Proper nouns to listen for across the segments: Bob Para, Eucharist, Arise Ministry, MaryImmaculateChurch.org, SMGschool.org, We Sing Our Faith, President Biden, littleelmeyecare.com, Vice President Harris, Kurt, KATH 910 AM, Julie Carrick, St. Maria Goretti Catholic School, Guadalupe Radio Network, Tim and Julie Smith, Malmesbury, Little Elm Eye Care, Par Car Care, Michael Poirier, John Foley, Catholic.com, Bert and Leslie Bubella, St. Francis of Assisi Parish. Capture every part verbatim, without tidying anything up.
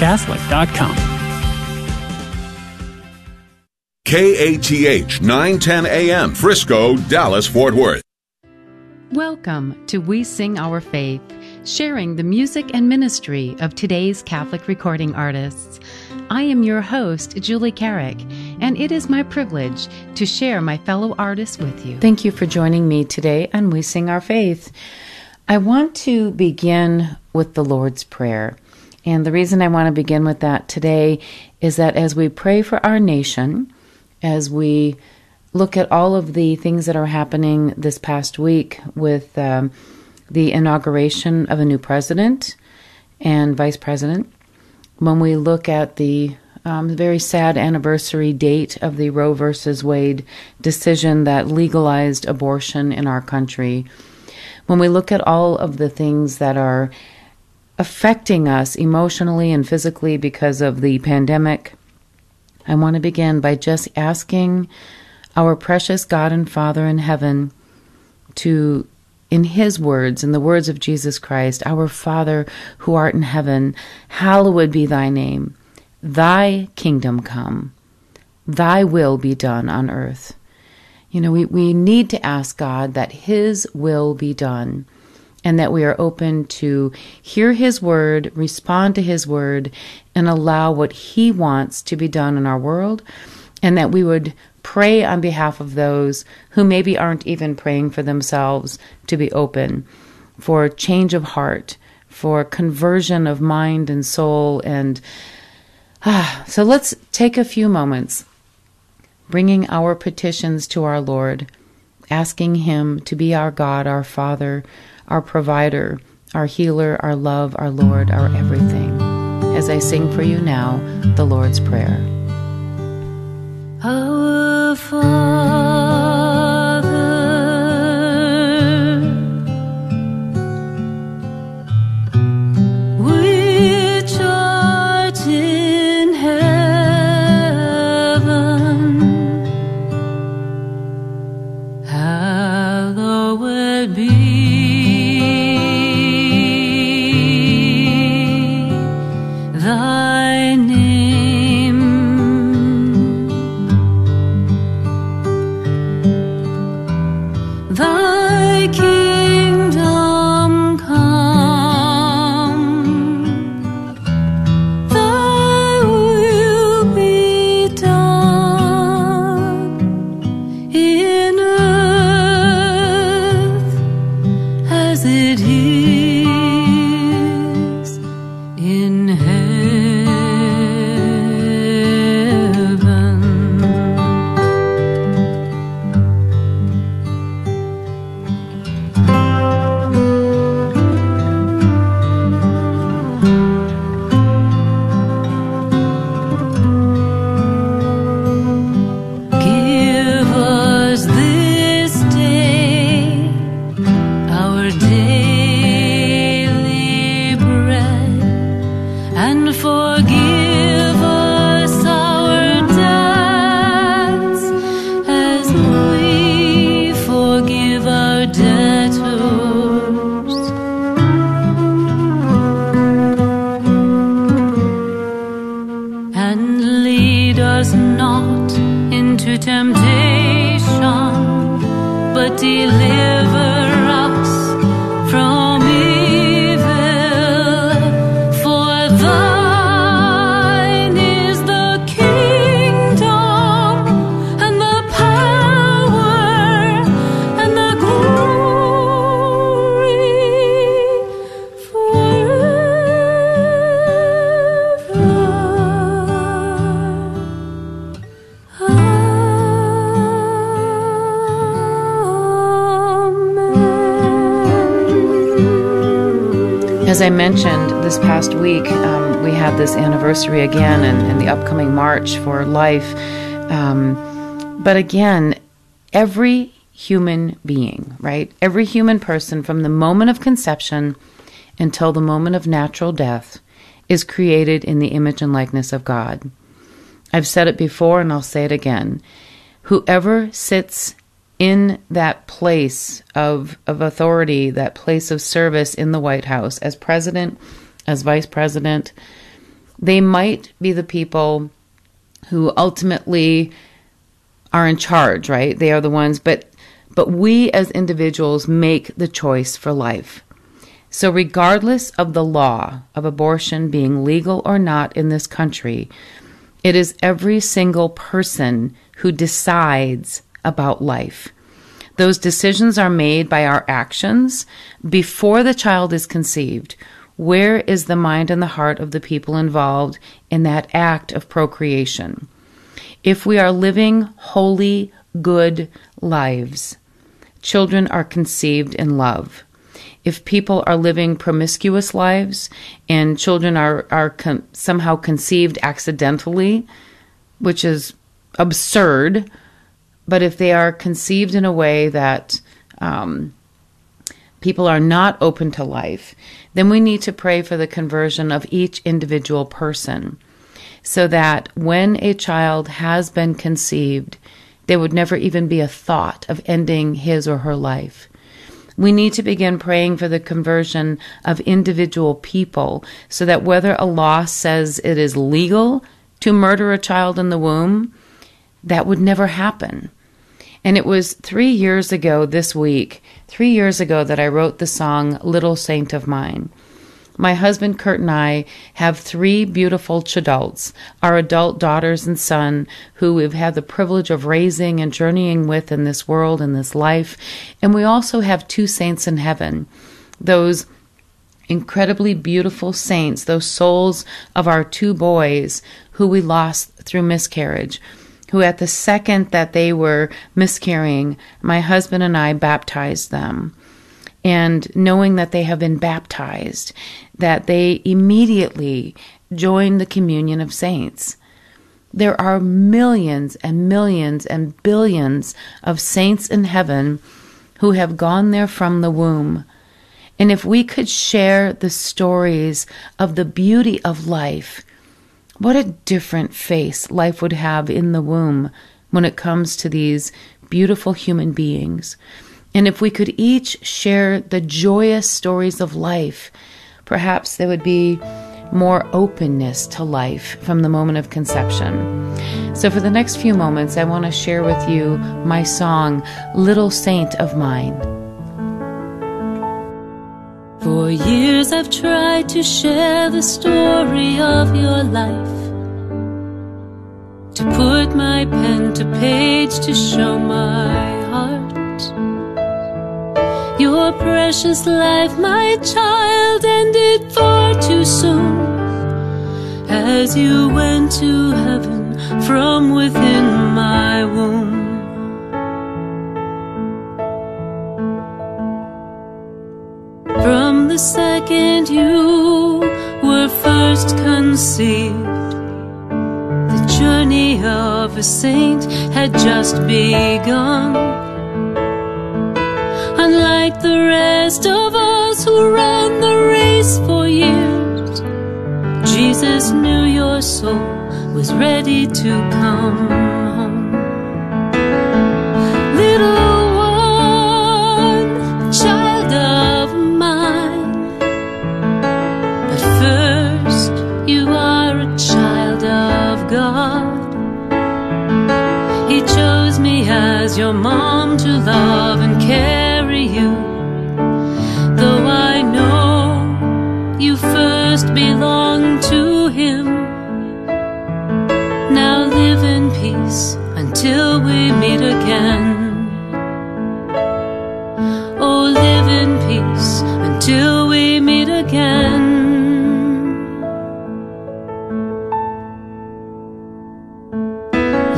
Catholic dot com. K A T H nine ten A M, Frisco, Dallas, Fort Worth. Welcome to We Sing Our Faith, sharing the music and ministry of today's Catholic recording artists. I am your host, Julie Carrick, and it is my privilege to share my fellow artists with you. Thank you for joining me today on We Sing Our Faith. I want to begin with the Lord's Prayer, and the reason I want to begin with that today is that as we pray for our nation, as we look at all of the things that are happening this past week with um, the inauguration of a new president and vice president, when we look at the um, very sad anniversary date of the Roe versus Wade decision that legalized abortion in our country, when we look at all of the things that are affecting us emotionally and physically because of the pandemic, I want to begin by just asking our precious God and Father in heaven to, in His words, in the words of Jesus Christ, "Our Father who art in heaven, hallowed be thy name. Thy kingdom come. Thy will be done on earth." You know, we, we need to ask God that His will be done, and that we are open to hear His word, respond to His word, and allow what He wants to be done in our world, and that we would pray on behalf of those who maybe aren't even praying for themselves, to be open for change of heart, for conversion of mind and soul. And ah, so let's take a few moments, bringing our petitions to our Lord, asking Him to be our God, our Father, our provider, our healer, our love, our Lord, our everything, as I sing for you now the Lord's Prayer. Our Father, which art in heaven, hallowed be. As I mentioned, this past week, um, we had this anniversary again and, and the upcoming March for Life. Um, but again, every human being, right? Every human person from the moment of conception until the moment of natural death is created in the image and likeness of God. I've said it before and I'll say it again. Whoever sits in that place of of authority, that place of service in the White House, as president, as vice president, they might be the people who ultimately are in charge, right? They are the ones, but but we as individuals make the choice for life. So regardless of the law of abortion being legal or not in this country, it is every single person who decides about life. Those decisions are made by our actions before the child is conceived. Where is the mind and the heart of the people involved in that act of procreation? If we are living holy, good lives, children are conceived in love. If people are living promiscuous lives and children are, are con- somehow conceived accidentally, which is absurd, but if they are conceived in a way that um, people are not open to life, then we need to pray for the conversion of each individual person so that when a child has been conceived, there would never even be a thought of ending his or her life. We need to begin praying for the conversion of individual people so that whether a law says it is legal to murder a child in the womb, that would never happen. And it was three years ago this week, three years ago that I wrote the song, Little Saint of Mine. My husband, Kurt, and I have three beautiful chadults, our adult daughters and son, who we've had the privilege of raising and journeying with in this world, in this life. And we also have two saints in heaven, those incredibly beautiful saints, those souls of our two boys who we lost through miscarriage, who at the second that they were miscarrying, my husband and I baptized them. And knowing that they have been baptized, that they immediately join the communion of saints. There are millions and millions and billions of saints in heaven who have gone there from the womb. And if we could share the stories of the beauty of life, what a different face life would have in the womb when it comes to these beautiful human beings. And if we could each share the joyous stories of life, perhaps there would be more openness to life from the moment of conception. So for the next few moments, I want to share with you my song, Little Saint of Mine. For years I've tried to share the story of your life, to put my pen to page to show my heart. Your precious life, my child, ended far too soon, as you went to heaven from within my womb. From the second you were first conceived, the journey of a saint had just begun. Unlike the rest of us who ran the race for years, Jesus knew your soul was ready to come home. Little one, child of mine, but first you are a child of God. He chose me as your mom to love and care you, though I know you first belong to him. Now live in peace until we meet again. Oh, live in peace until we meet again.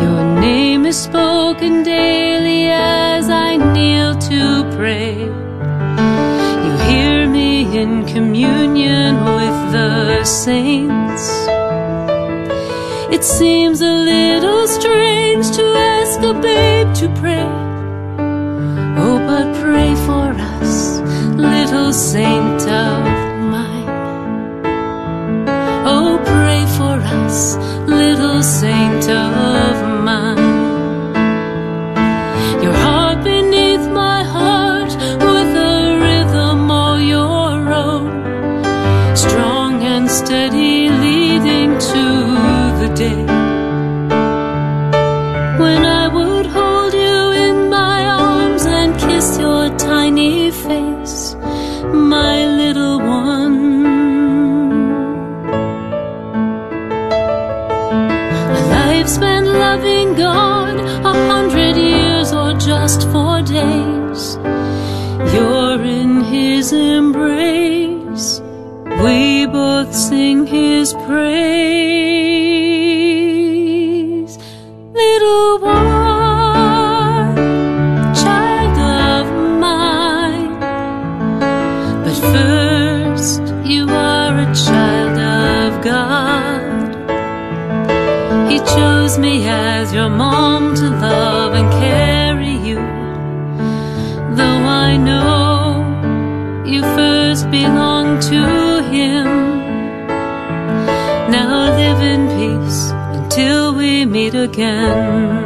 Your name is spoken daily as I kneel to pray. You hear me in communion with the saints. It seems a little strange to ask a babe to pray. Oh, but pray for us, little saint of mine. Oh, pray for us, little saint of mine. Steady leading they've spent loving God a hundred years or just four days. You're in His embrace. We both sing His praise. Little one, child of mine, but first you are a child of God. He chose me as your mom to love and carry you, though I know you first belong to Him. Now live in peace until we meet again.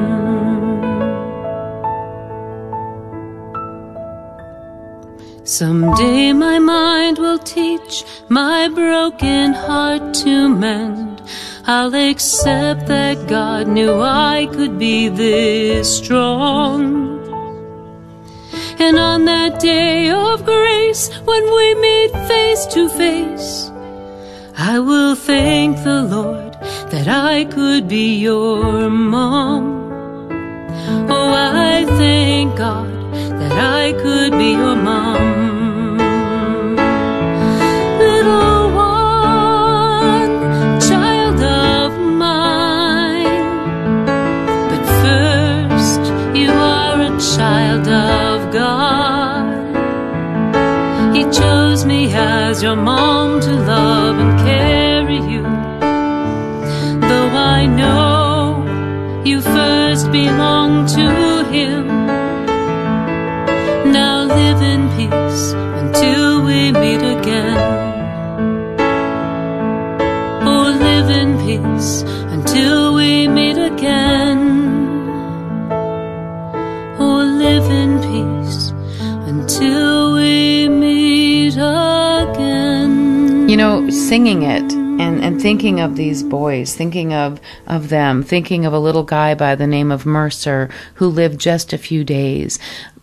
Someday my mind will teach my broken heart to mend. I'll accept that God knew I could be this strong. And on that day of grace, when we meet face to face, I will thank the Lord that I could be your mom. Oh, I thank God that I could be your mom. Little one, child of mine, but first you are a child of God. He chose me as your mom to love and carry you, though I know you first belong to Him. Now live in peace until we meet again. Oh, live in peace until we meet again. Live in peace until we meet again. You know, singing it and, and thinking of these boys, thinking of, of them, thinking of a little guy by the name of Mercer who lived just a few days,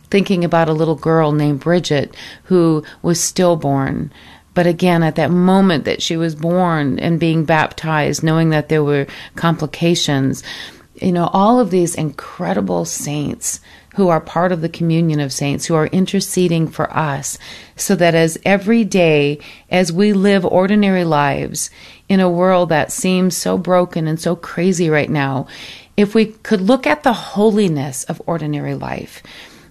thinking about a little girl named Bridget who was stillborn. But again, at that moment that she was born and being baptized, knowing that there were complications, you know, all of these incredible saints who are part of the communion of saints, who are interceding for us, so that as every day, as we live ordinary lives in a world that seems so broken and so crazy right now, if we could look at the holiness of ordinary life,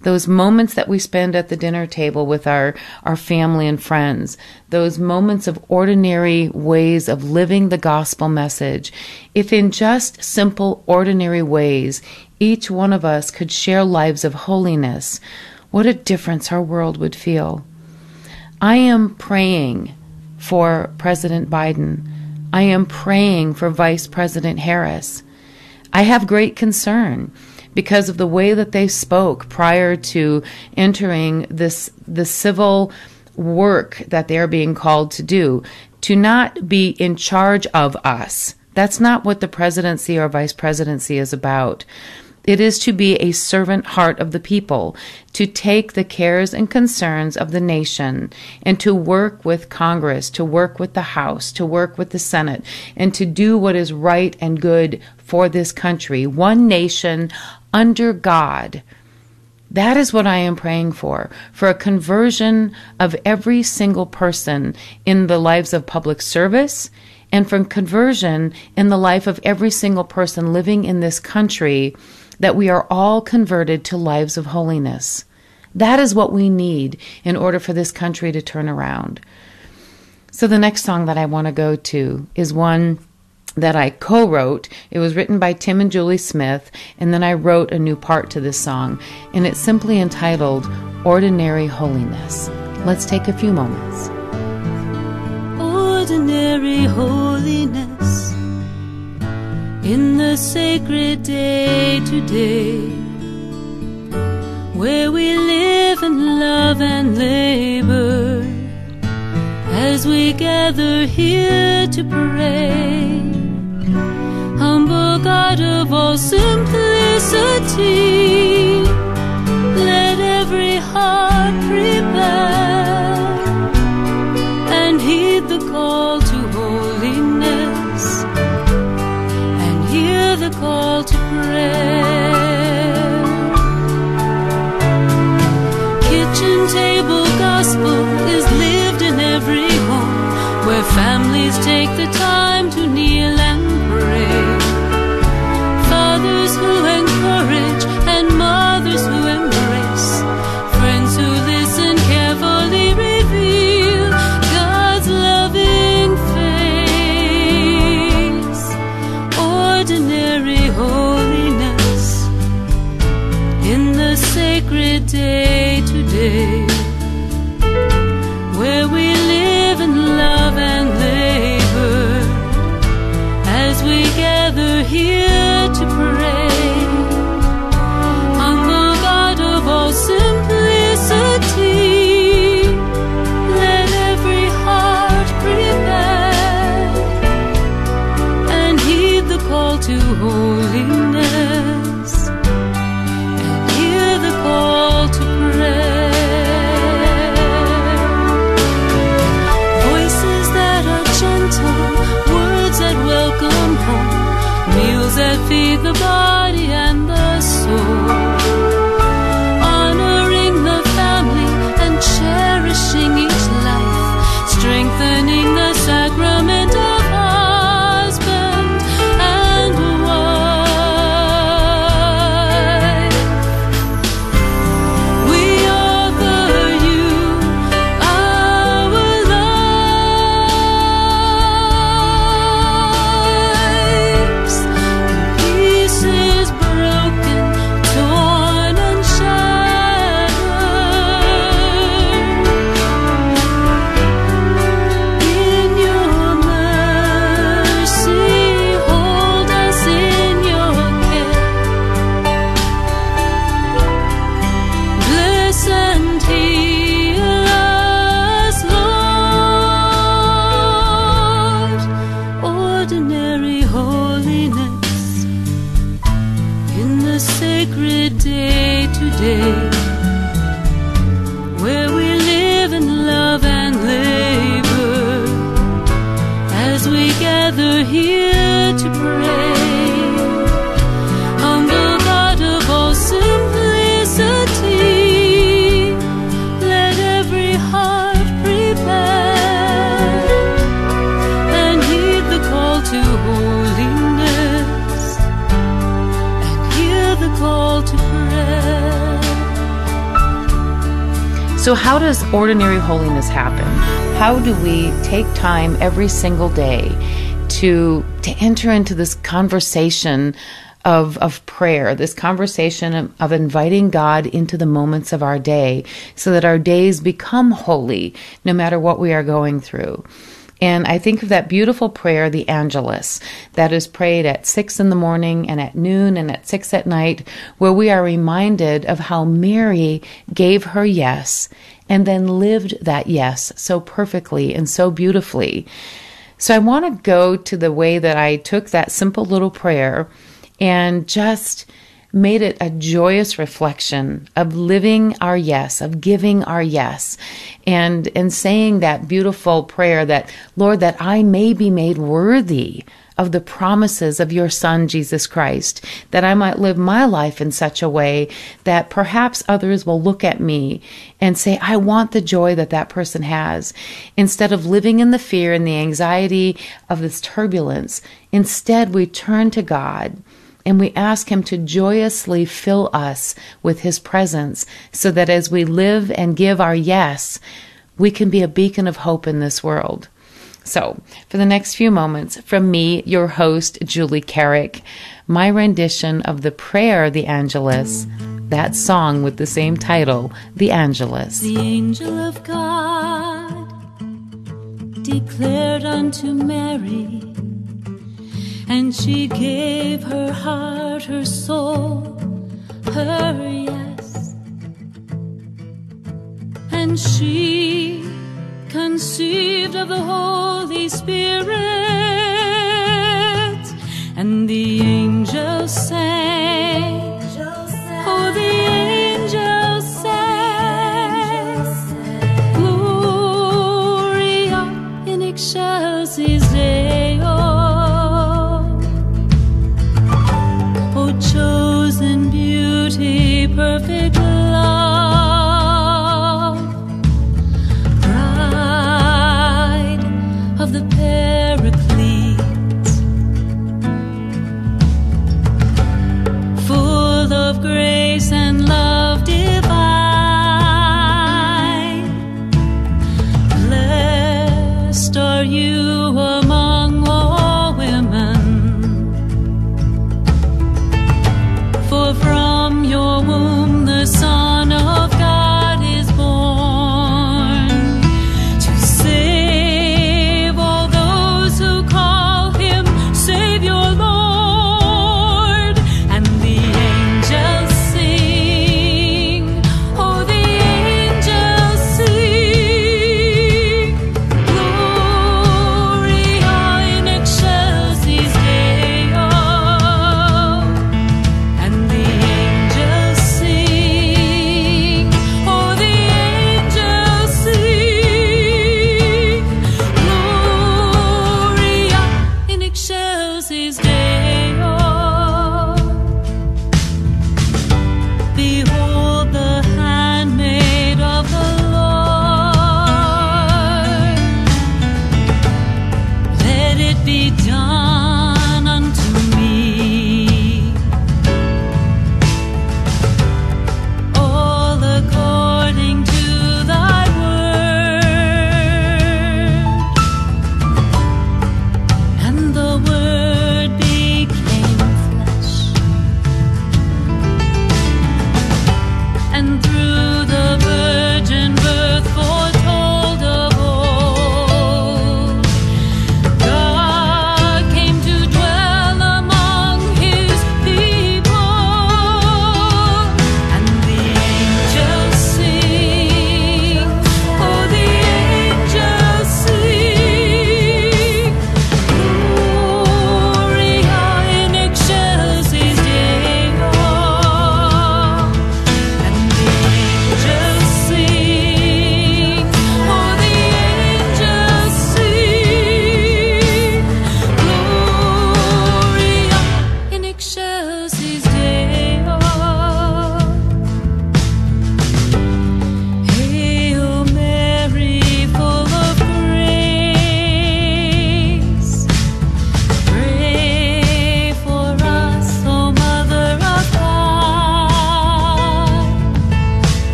those moments that we spend at the dinner table with our, our family and friends, those moments of ordinary ways of living the gospel message, if in just simple, ordinary ways, each one of us could share lives of holiness, what a difference our world would feel. I am praying for President Biden. I am praying for Vice President Harris. I have great concern because of the way that they spoke prior to entering this the civil work that they are being called to do, to not be in charge of us. That's not what the presidency or vice presidency is about. It is to be a servant heart of the people, to take the cares and concerns of the nation, and to work with Congress, to work with the House, to work with the Senate, and to do what is right and good for this country, one nation under God. That is what I am praying for, for a conversion of every single person in the lives of public service, and for conversion in the life of every single person living in this country, that we are all converted to lives of holiness. That is what we need in order for this country to turn around. So the next song that I want to go to is one that I co-wrote. It was written by Tim and Julie Smith, and then I wrote a new part to this song, and it's simply entitled Ordinary Holiness. Let's take a few moments. Ordinary holiness in the sacred day today, where we live and love and labor as we gather here to pray. Humble God of all simplicity, let every heart prepare and heed the call to holiness and hear the call. families take the time to kneel and pray. Fathers who encourage and mothers who embrace, friends who listen carefully reveal God's loving face. Ordinary holiness in the sacred day today, where we live in love and labor as we gather here to pray on the God of all simplicity. The body and the soul, honoring the family and cherishing each life, strengthening the sacrament of husband and wife. We offer you our lives. So how does ordinary holiness happen? How do we take time every single day to to enter into this conversation of of prayer, this conversation of, of inviting God into the moments of our day so that our days become holy no matter what we are going through? And I think of that beautiful prayer, the Angelus, that is prayed at six in the morning and at noon and at six at night, where we are reminded of how Mary gave her yes and then lived that yes so perfectly and so beautifully. So I want to go to the way that I took that simple little prayer and just made it a joyous reflection of living our yes, of giving our yes, and, and saying that beautiful prayer that, Lord, that I may be made worthy of the promises of your Son, Jesus Christ, that I might live my life in such a way that perhaps others will look at me and say, I want the joy that that person has, instead of living in the fear and the anxiety of this turbulence. Instead, we turn to God and we ask him to joyously fill us with his presence so that as we live and give our yes, we can be a beacon of hope in this world. So, for the next few moments, from me, your host, Julie Carrick, my rendition of the prayer, the Angelus, that song with the same title, the Angelus. The angel of God declared unto Mary, and she gave her heart, her soul, her yes. And she conceived of the Holy Spirit, and the angel sang, angel sang. Oh, the angel sang, Gloria in excelsis Deo. Chosen beauty, perfect love, bride of the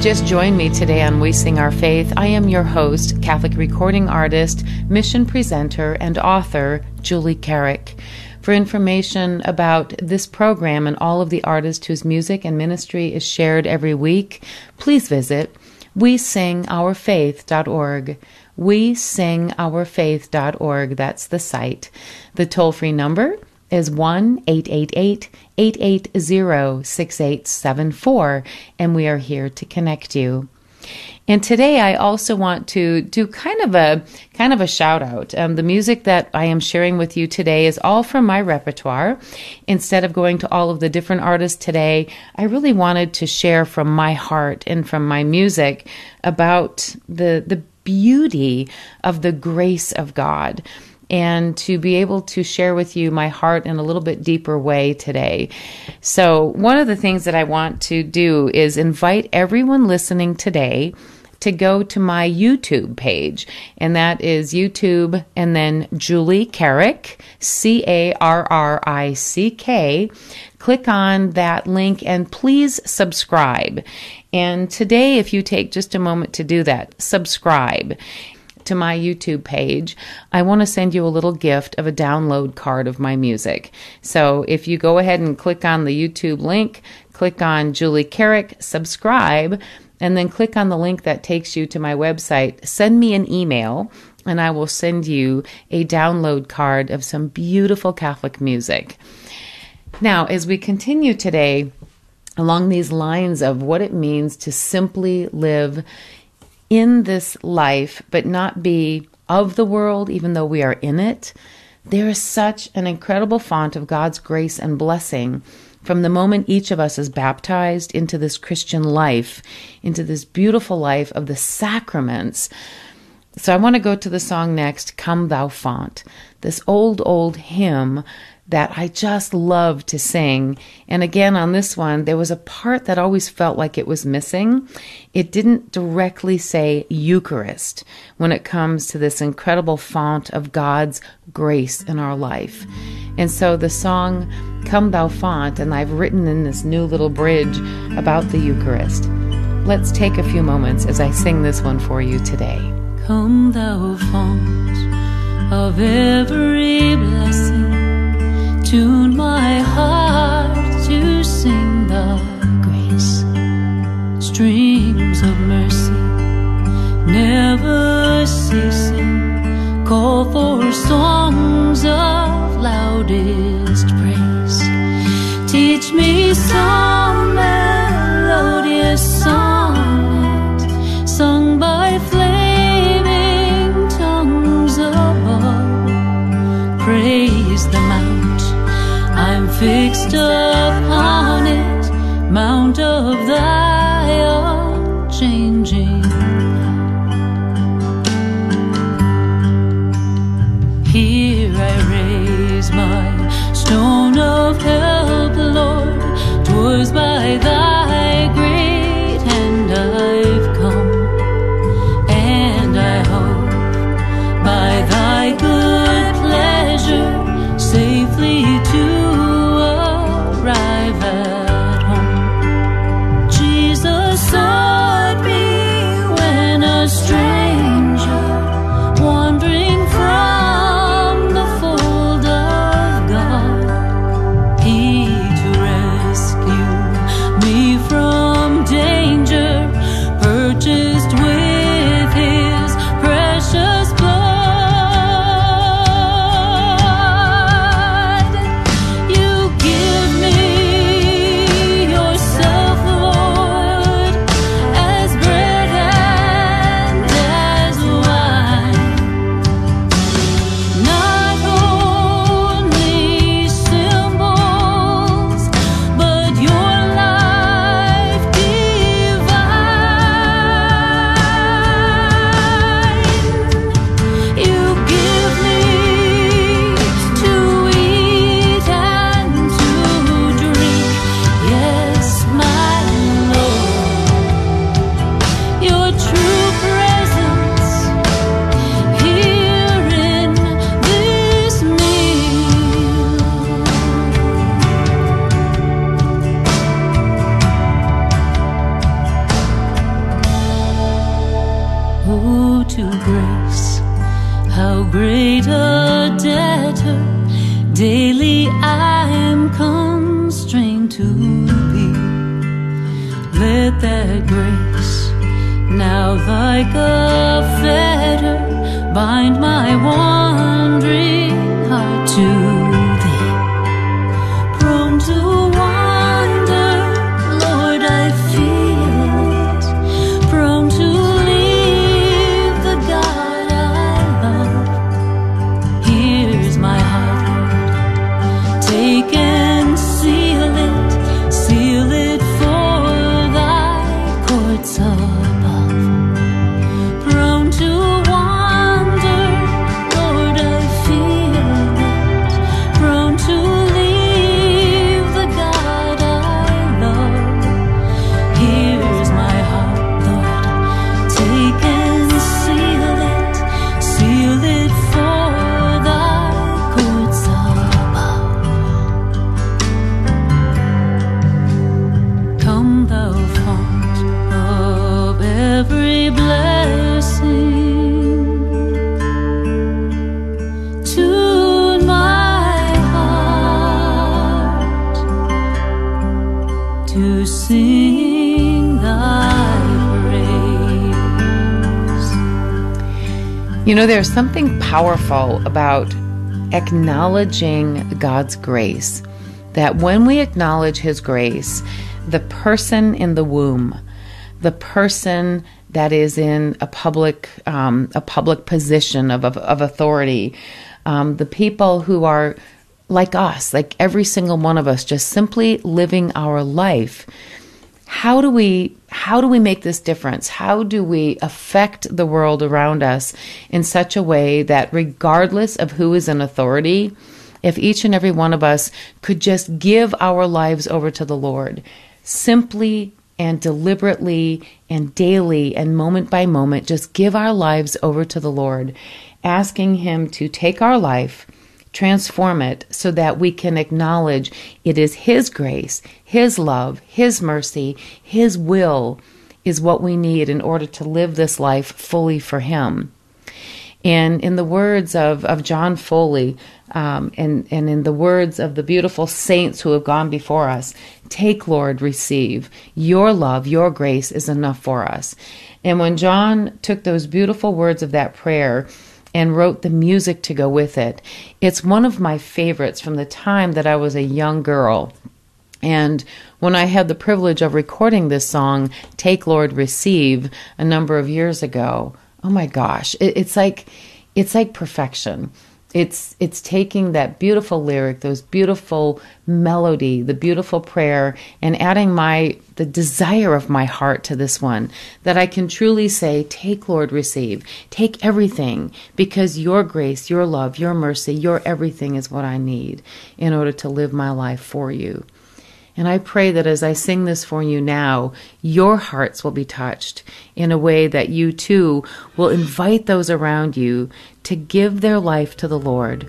Just join me today on We Sing Our Faith. I am your host, Catholic recording artist, mission presenter, and author, Julie Carrick. For information about this program and all of the artists whose music and ministry is shared every week, please visit we sing our faith dot org. we sing our faith dot org. That's the site. The toll-free number is one eight eight eight, eight eight zero, six eight seven four, and we are here to connect you. And today I also want to do kind of a kind of a shout out. Um, the music that I am sharing with you today is all from my repertoire. Instead of going to all of the different artists today, I really wanted to share from my heart and from my music about the the beauty of the grace of God, and to be able to share with you my heart in a little bit deeper way today. So one of the things that I want to do is invite everyone listening today to go to my YouTube page, and that is YouTube and then Julie Carrick, C A R R I C K. Click on that link and please subscribe. And today, if you take just a moment to do that, subscribe to my YouTube page, I want to send you a little gift of a download card of my music. So if you go ahead and click on the YouTube link, click on Julie Carrick, subscribe, and then click on the link that takes you to my website. Send me an email, and I will send you a download card of some beautiful Catholic music. Now, as we continue today along these lines of what it means to simply live in this life, but not be of the world, even though we are in it, there is such an incredible font of God's grace and blessing from the moment each of us is baptized into this Christian life, into this beautiful life of the sacraments. So I want to go to the song next, Come Thou Font, this old, old hymn that I just love to sing. And again, on this one, there was a part that always felt like it was missing. It didn't directly say Eucharist when it comes to this incredible font of God's grace in our life. And so the song, Come Thou Font, and I've written in this new little bridge about the Eucharist. Let's take a few moments as I sing this one for you today. Come Thou Font of every blessing, tune my heart to sing Thy grace. Streams of mercy never ceasing, call for songs of loudest praise. Teach me some melodious sonnet, sung by flaming tongues above. Praise the mountain, I'm fixed upon it, Mount of Thy unchanging love. Here I raise my stone of help, Lord, 'twas by Thy great hand I've come, and I hope by Thy good pleasure safely to above, prone to wander, You know, there's something powerful about acknowledging God's grace, that when we acknowledge His grace, the person in the womb, the person that is in a public um, a public position of, of, of authority, um, the people who are like us, like every single one of us, just simply living our life, how do we how do we make this difference? How do we affect the world around us in such a way that regardless of who is in authority, if each and every one of us could just give our lives over to the Lord, simply and deliberately and daily and moment by moment, just give our lives over to the Lord, asking Him to take our life, transform it so that we can acknowledge it is His grace, His love, His mercy, His will is what we need in order to live this life fully for Him. And in the words of, of John Foley, um, and, and in the words of the beautiful saints who have gone before us, take, Lord, receive. Your love, your grace is enough for us. And when John took those beautiful words of that prayer and wrote the music to go with it, it's one of my favorites from the time that I was a young girl. And when I had the privilege of recording this song, Take, Lord, Receive, a number of years ago, oh my gosh, it, it's like it's like perfection. It's it's taking that beautiful lyric, those beautiful melody, the beautiful prayer, and adding my the desire of my heart to this one, that I can truly say, take, Lord, receive. Take everything, because your grace, your love, your mercy, your everything is what I need in order to live my life for you. And I pray that as I sing this for you now, your hearts will be touched in a way that you too will invite those around you to give their life to the Lord,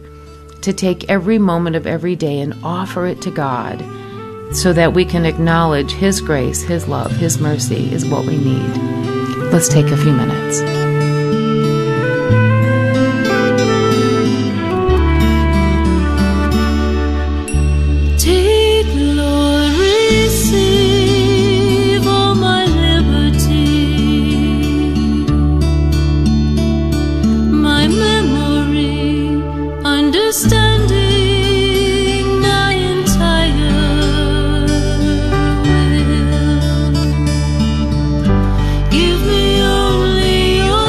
to take every moment of every day and offer it to God so that we can acknowledge His grace, His love, His mercy is what we need. Let's take a few minutes. Give me only your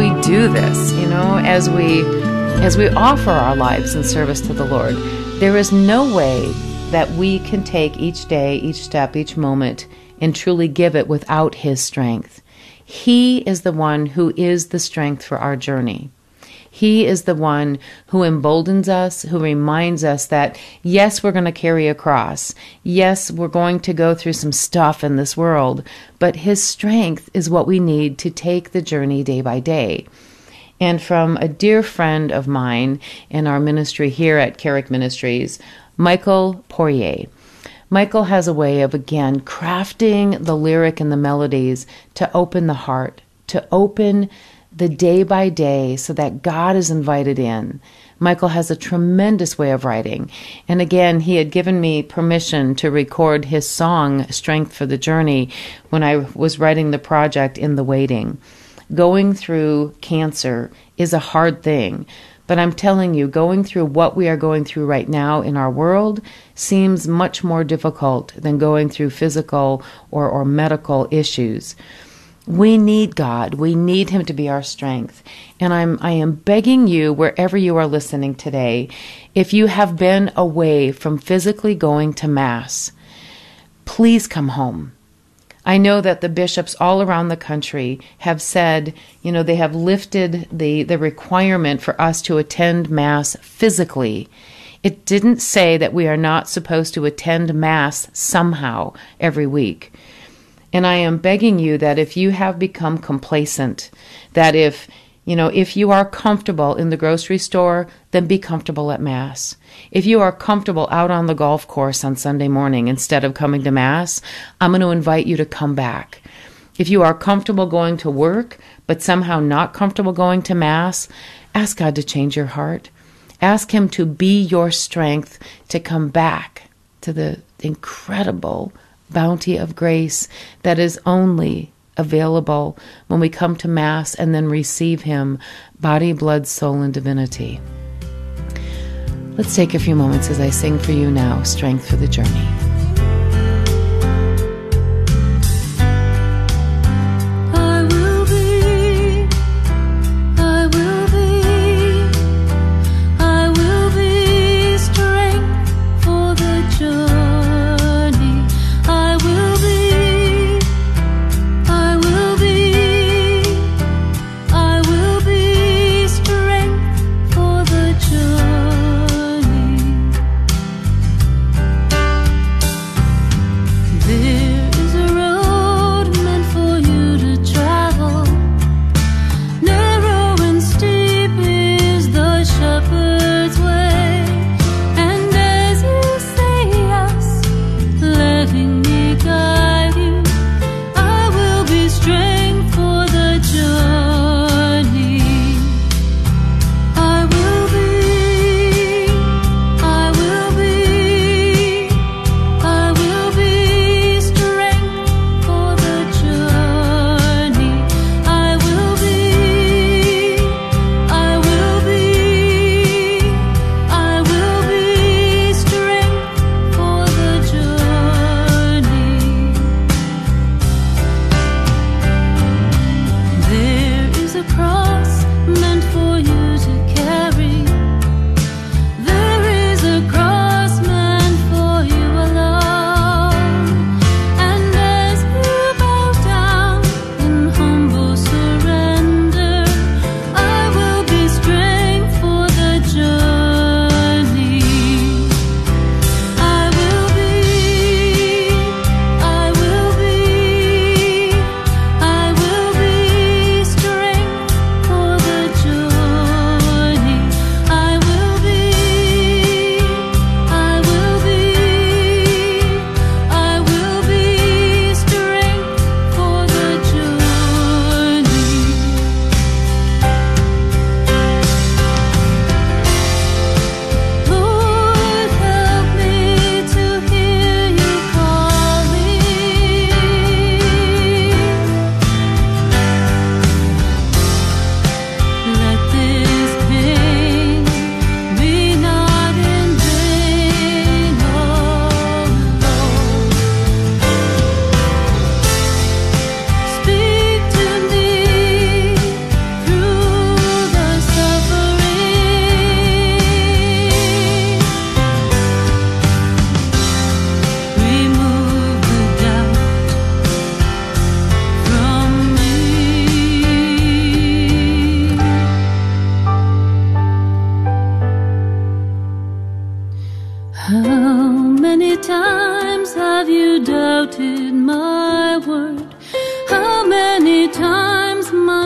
we do this, you know, as we as we offer our lives in service to the Lord, there is no way that we can take each day, each step, each moment, and truly give it without His strength. He is the one who is the strength for our journey. He is the one who emboldens us, who reminds us that, yes, we're going to carry a cross. Yes, we're going to go through some stuff in this world, but His strength is what we need to take the journey day by day. And from a dear friend of mine in our ministry here at Carrick Ministries, Michael Poirier. Michael has a way of, again, crafting the lyric and the melodies to open the heart, to open the day by day so that God is invited in. Michael has a tremendous way of writing. And again, he had given me permission to record his song, Strength for the Journey, when I was writing the project In the Waiting. Going through cancer is a hard thing, but I'm telling you, going through what we are going through right now in our world seems much more difficult than going through physical or, or medical issues. We need God. We need Him to be our strength. And I'm, I am begging you, wherever you are listening today, if you have been away from physically going to Mass, please come home. I know that the bishops all around the country have said, you know, they have lifted the, the requirement for us to attend Mass physically. It didn't say that we are not supposed to attend Mass somehow every week. And I am begging you that if you have become complacent, that if, you know, if you are comfortable in the grocery store, then be comfortable at Mass. If you are comfortable out on the golf course on Sunday morning instead of coming to Mass, I'm going to invite you to come back. If you are comfortable going to work, but somehow not comfortable going to Mass, ask God to change your heart. Ask Him to be your strength to come back to the incredible bounty of grace that is only available when we come to Mass and then receive Him, body, blood, soul, and divinity. Let's take a few moments as I sing for you now, Strength for the Journey.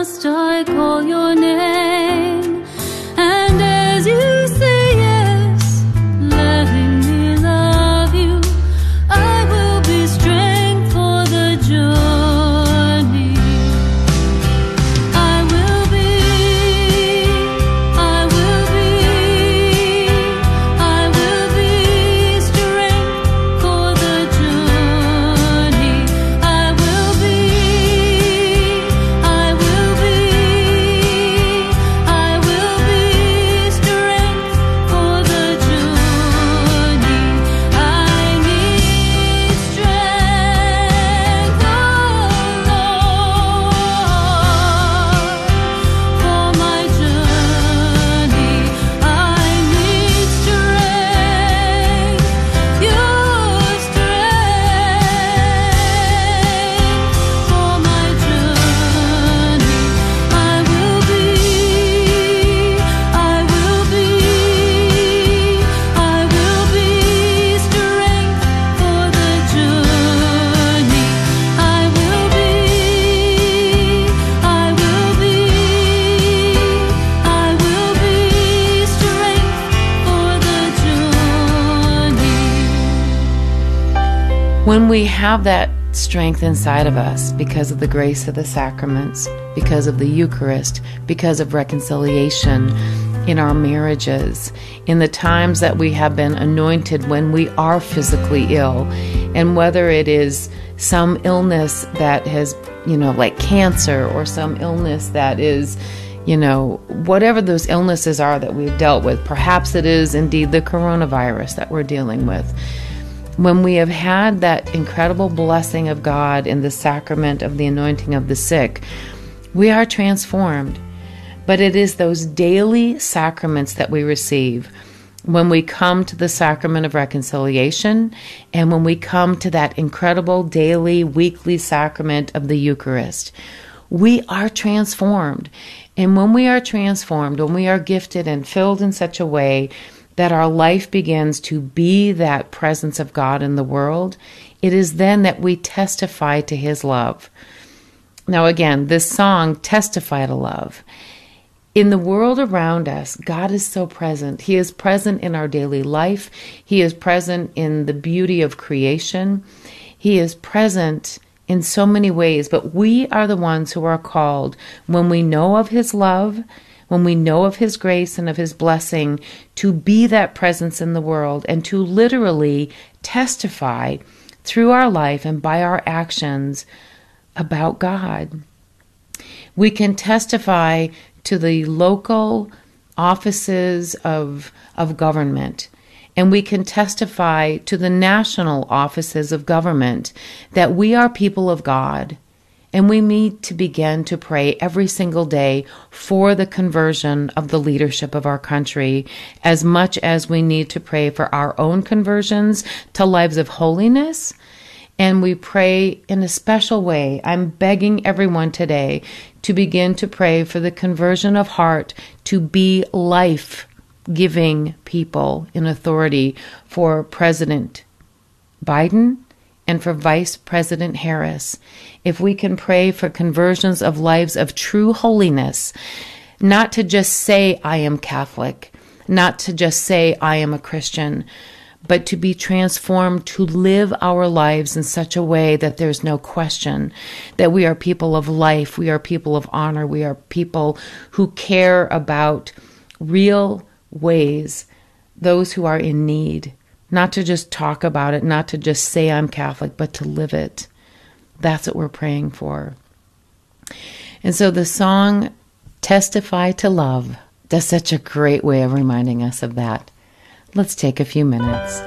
must I call your name? And as you say yes, letting me love you, I will be strength for the journey. I will be, I will be, I will be strength for the journey. I will be, I will be, I will be strength for the journey. I need strength, oh Lord, for my journey. I need strength, your strength, for my journey. I will be, I will be, I will be strength for the journey. I will be, I will be, I will be strength for the journey. When we have that strength inside of us because of the grace of the sacraments, because of the Eucharist, because of reconciliation in our marriages, in the times that we have been anointed when we are physically ill, and whether it is some illness that has, you know, like cancer, or some illness that is, you know, whatever those illnesses are that we've dealt with, perhaps it is indeed the coronavirus that we're dealing with. When we have had that incredible blessing of God in the sacrament of the anointing of the sick, we are transformed. But it is those daily sacraments that we receive when we come to the sacrament of reconciliation, and when we come to that incredible daily, weekly sacrament of the Eucharist. We are transformed. And when we are transformed, when we are gifted and filled in such a way that our life begins to be that presence of God in the world, it is then that we testify to His love. Now again, this song, Testify to Love. In the world around us, God is so present. He is present in our daily life. He is present in the beauty of creation. He is present in so many ways, but we are the ones who are called, when we know of His love, when we know of His grace and of His blessing, to be that presence in the world and to literally testify through our life and by our actions about God. We can testify to the local offices of, of government, and we can testify to the national offices of government that we are people of God. And we need to begin to pray every single day for the conversion of the leadership of our country, as much as we need to pray for our own conversions to lives of holiness. And we pray in a special way. I'm begging everyone today to begin to pray for the conversion of heart to be life-giving people in authority, for President Biden and for Vice President Harris. If we can pray for conversions of lives of true holiness, not to just say, I am Catholic, not to just say, I am a Christian, but to be transformed, to live our lives in such a way that there's no question that we are people of life, we are people of honor, we are people who care about real ways, those who are in need. Not to just talk about it, not to just say I'm Catholic, but to live it. That's what we're praying for. And so the song, Testify to Love, does such a great way of reminding us of that. Let's take a few minutes.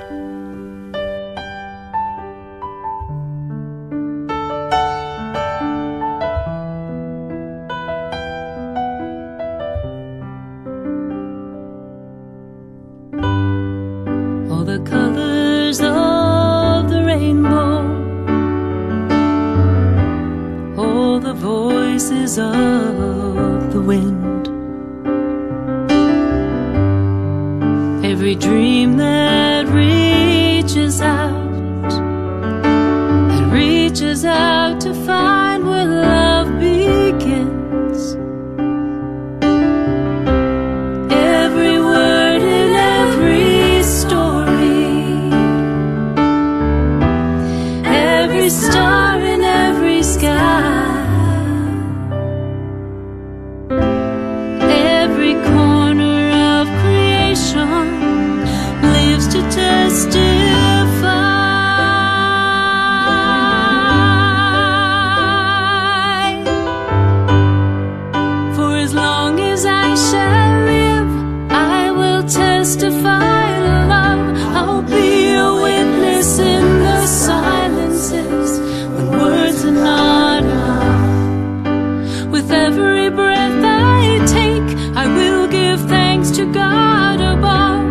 Of the wind, every dream that reaches out, that reaches out to find where love begins, every breath I take, I will give thanks to God above.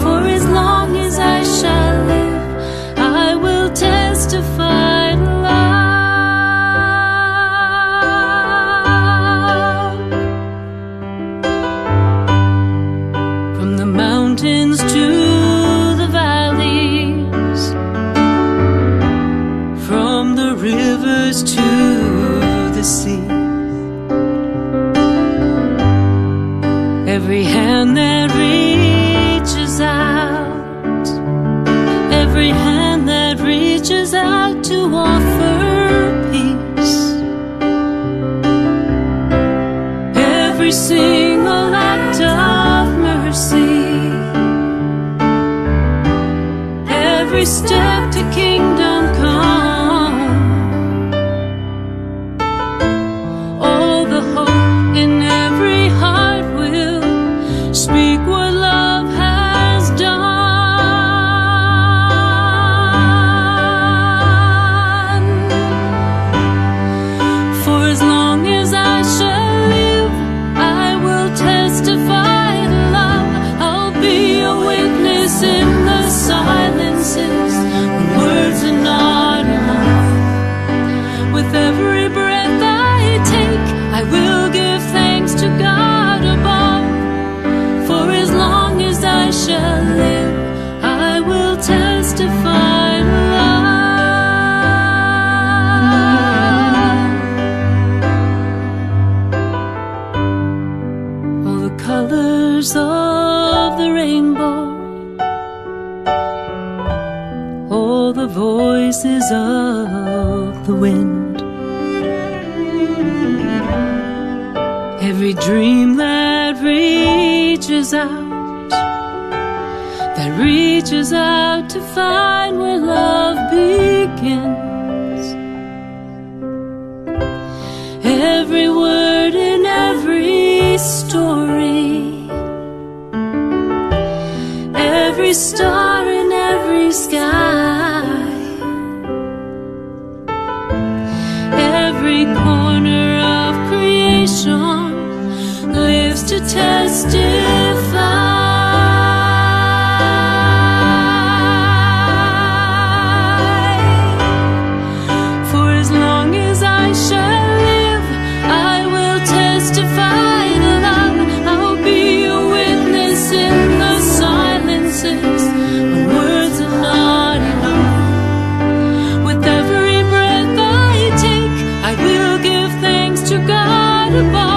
For as long as I shall live, I will testify love. From the mountains to the valleys, from the rivers to the sea, every hand that reaches out, every hand that reaches out to offer peace, every single act of mercy, every step to kingdom come, all the hope in every heart will speak what love has done. For as long as I shall live, I will testify to love. I'll be a witness in the silences when words are not enough. With every breath I take, I will give thanks to God above. For as long as I shall live, I will testify love. All the colors of the rainbow, all the voices of the wind, every dream that reaches out, that reaches out to find where love begins. Every word in every story, every star in every sky, every corner of creation lives to testify. For as long as I shall live, I will testify to love. I'll be a witness in the silences when words are not enough. With every breath I take, I will give thanks to God above.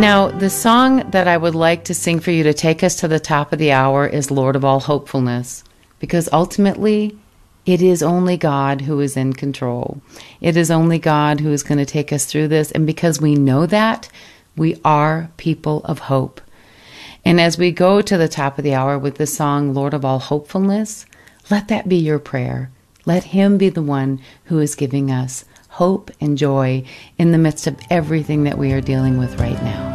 Now, the song that I would like to sing for you to take us to the top of the hour is Lord of All Hopefulness, because ultimately it is only God who is in control. It is only God who is going to take us through this, and because we know that, we are people of hope. And as we go to the top of the hour with the song Lord of All Hopefulness, let that be your prayer. Let Him be the one who is giving us hope and joy in the midst of everything that we are dealing with right now.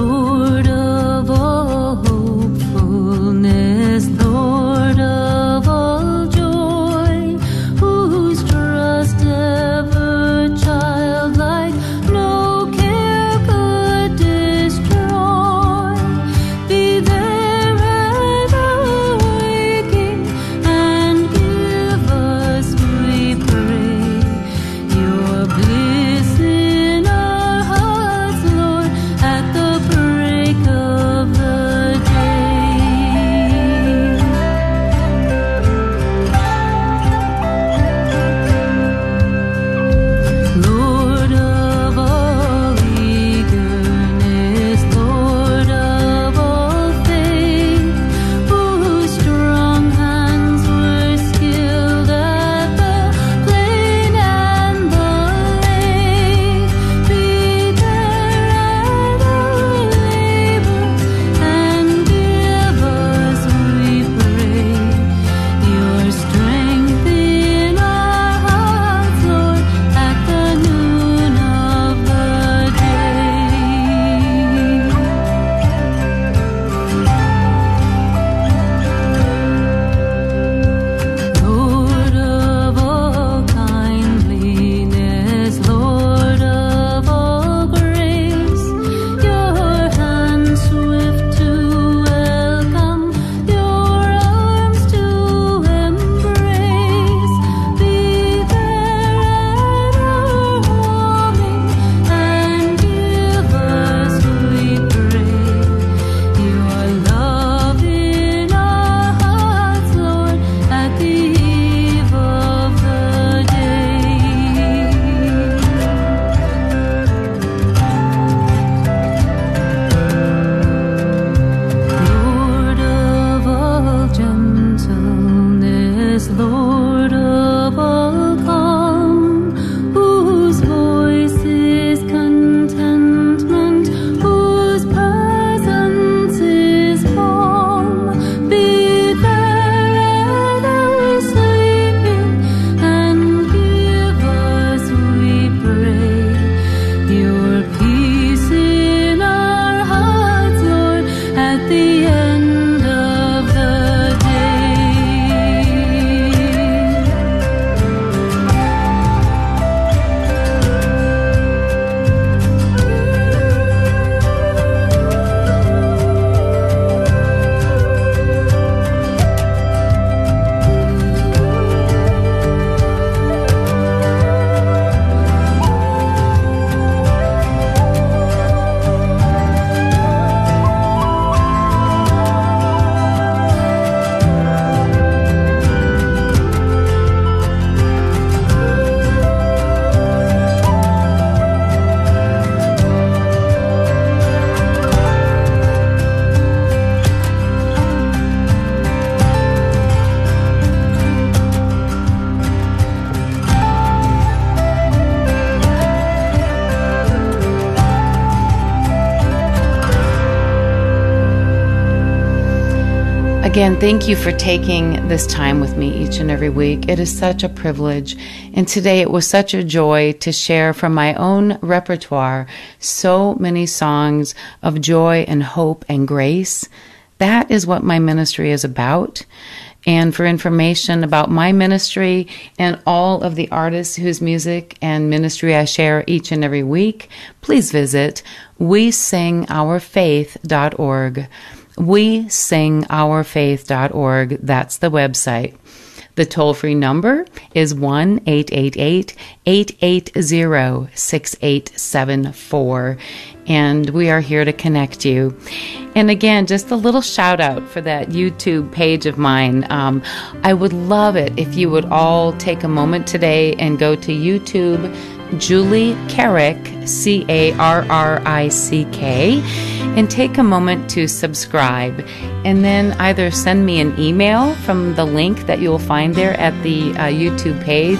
Oh, Again, thank you for taking this time with me each and every week. It is such a privilege. And today it was such a joy to share from my own repertoire so many songs of joy and hope and grace. That is what my ministry is about. And for information about my ministry and all of the artists whose music and ministry I share each and every week, please visit We Sing Our Faith dot org. We Sing Our Faith dot org. That's the website. The toll-free number is one eight eight eight, eight eight zero, six eight seven four. And we are here to connect you. And again, just a little shout out for that YouTube page of mine. Um, I would love it if you would all take a moment today and go to YouTube, Julie Carrick, C A R R I C K, and take a moment to subscribe, and then either send me an email from the link that you'll find there at the uh, YouTube page,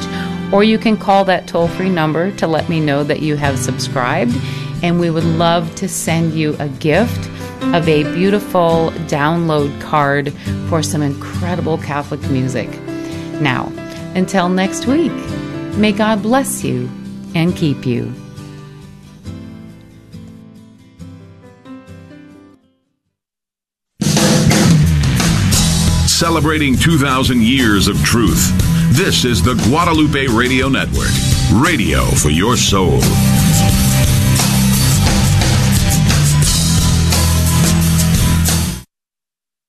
or you can call that toll-free number to let me know that you have subscribed, and we would love to send you a gift of a beautiful download card for some incredible Catholic music. Now, until next week, may God bless you and keep you. Celebrating two thousand years of truth. This is the Guadalupe Radio Network. Radio for your soul.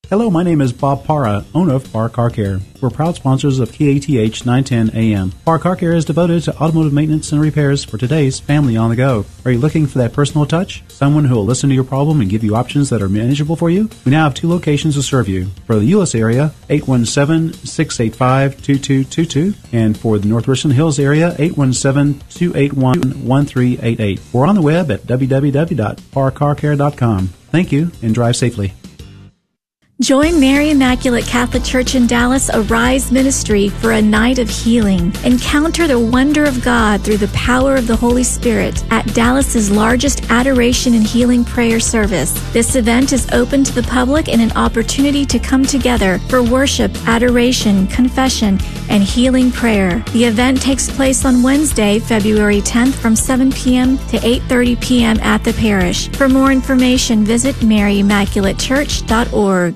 Hello, my name is Bob Para, owner of Par Car Care. We're proud sponsors of K A T H nine ten A M. Par Car Care is devoted to automotive maintenance and repairs for today's family on the go. Are you looking for that personal touch? Someone who will listen to your problem and give you options that are manageable for you? We now have two locations to serve you. For the U S area, eight one seven, six eight five, two two two two. And for the North Richland Hills area, eight one seven, two eight one, one three eight eight. We're on the web at w w w dot par car care dot com. Thank you, and drive safely. Join Mary Immaculate Catholic Church in Dallas Arise Ministry for a night of healing. Encounter the wonder of God through the power of the Holy Spirit at Dallas's largest adoration and healing prayer service. This event is open to the public and an opportunity to come together for worship, adoration, confession, and healing prayer. The event takes place on Wednesday, February tenth from seven p m to eight thirty p m at the parish. For more information, visit Mary Immaculate Church dot org.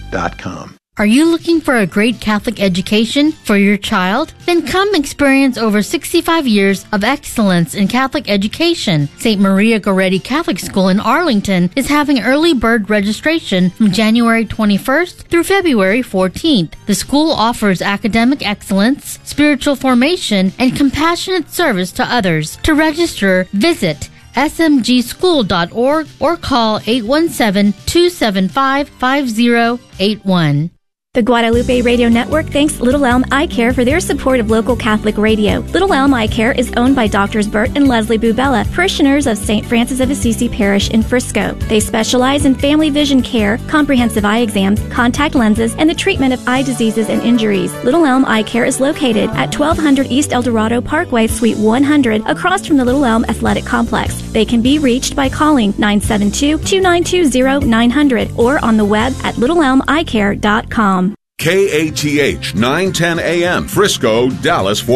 dot com. Are you looking for a great Catholic education for your child? Then come experience over sixty-five years of excellence in Catholic education. Saint Maria Goretti Catholic School in Arlington is having early bird registration from January twenty-first through February fourteenth. The school offers academic excellence, spiritual formation, and compassionate service to others. To register, visit S M G school dot org or call eight one seven, two seven five, five zero eight one. The Guadalupe Radio Network thanks Little Elm Eye Care for their support of local Catholic radio. Little Elm Eye Care is owned by Doctors Bert and Leslie Bubella, parishioners of Saint Francis of Assisi Parish in Frisco. They specialize in family vision care, comprehensive eye exams, contact lenses, and the treatment of eye diseases and injuries. Little Elm Eye Care is located at twelve hundred East El Dorado Parkway, Suite one hundred, across from the Little Elm Athletic Complex. They can be reached by calling nine seven two, two nine two, zero nine zero zero or on the web at little elm eye care dot com. K A T H nine ten A M, Frisco, Dallas, Fort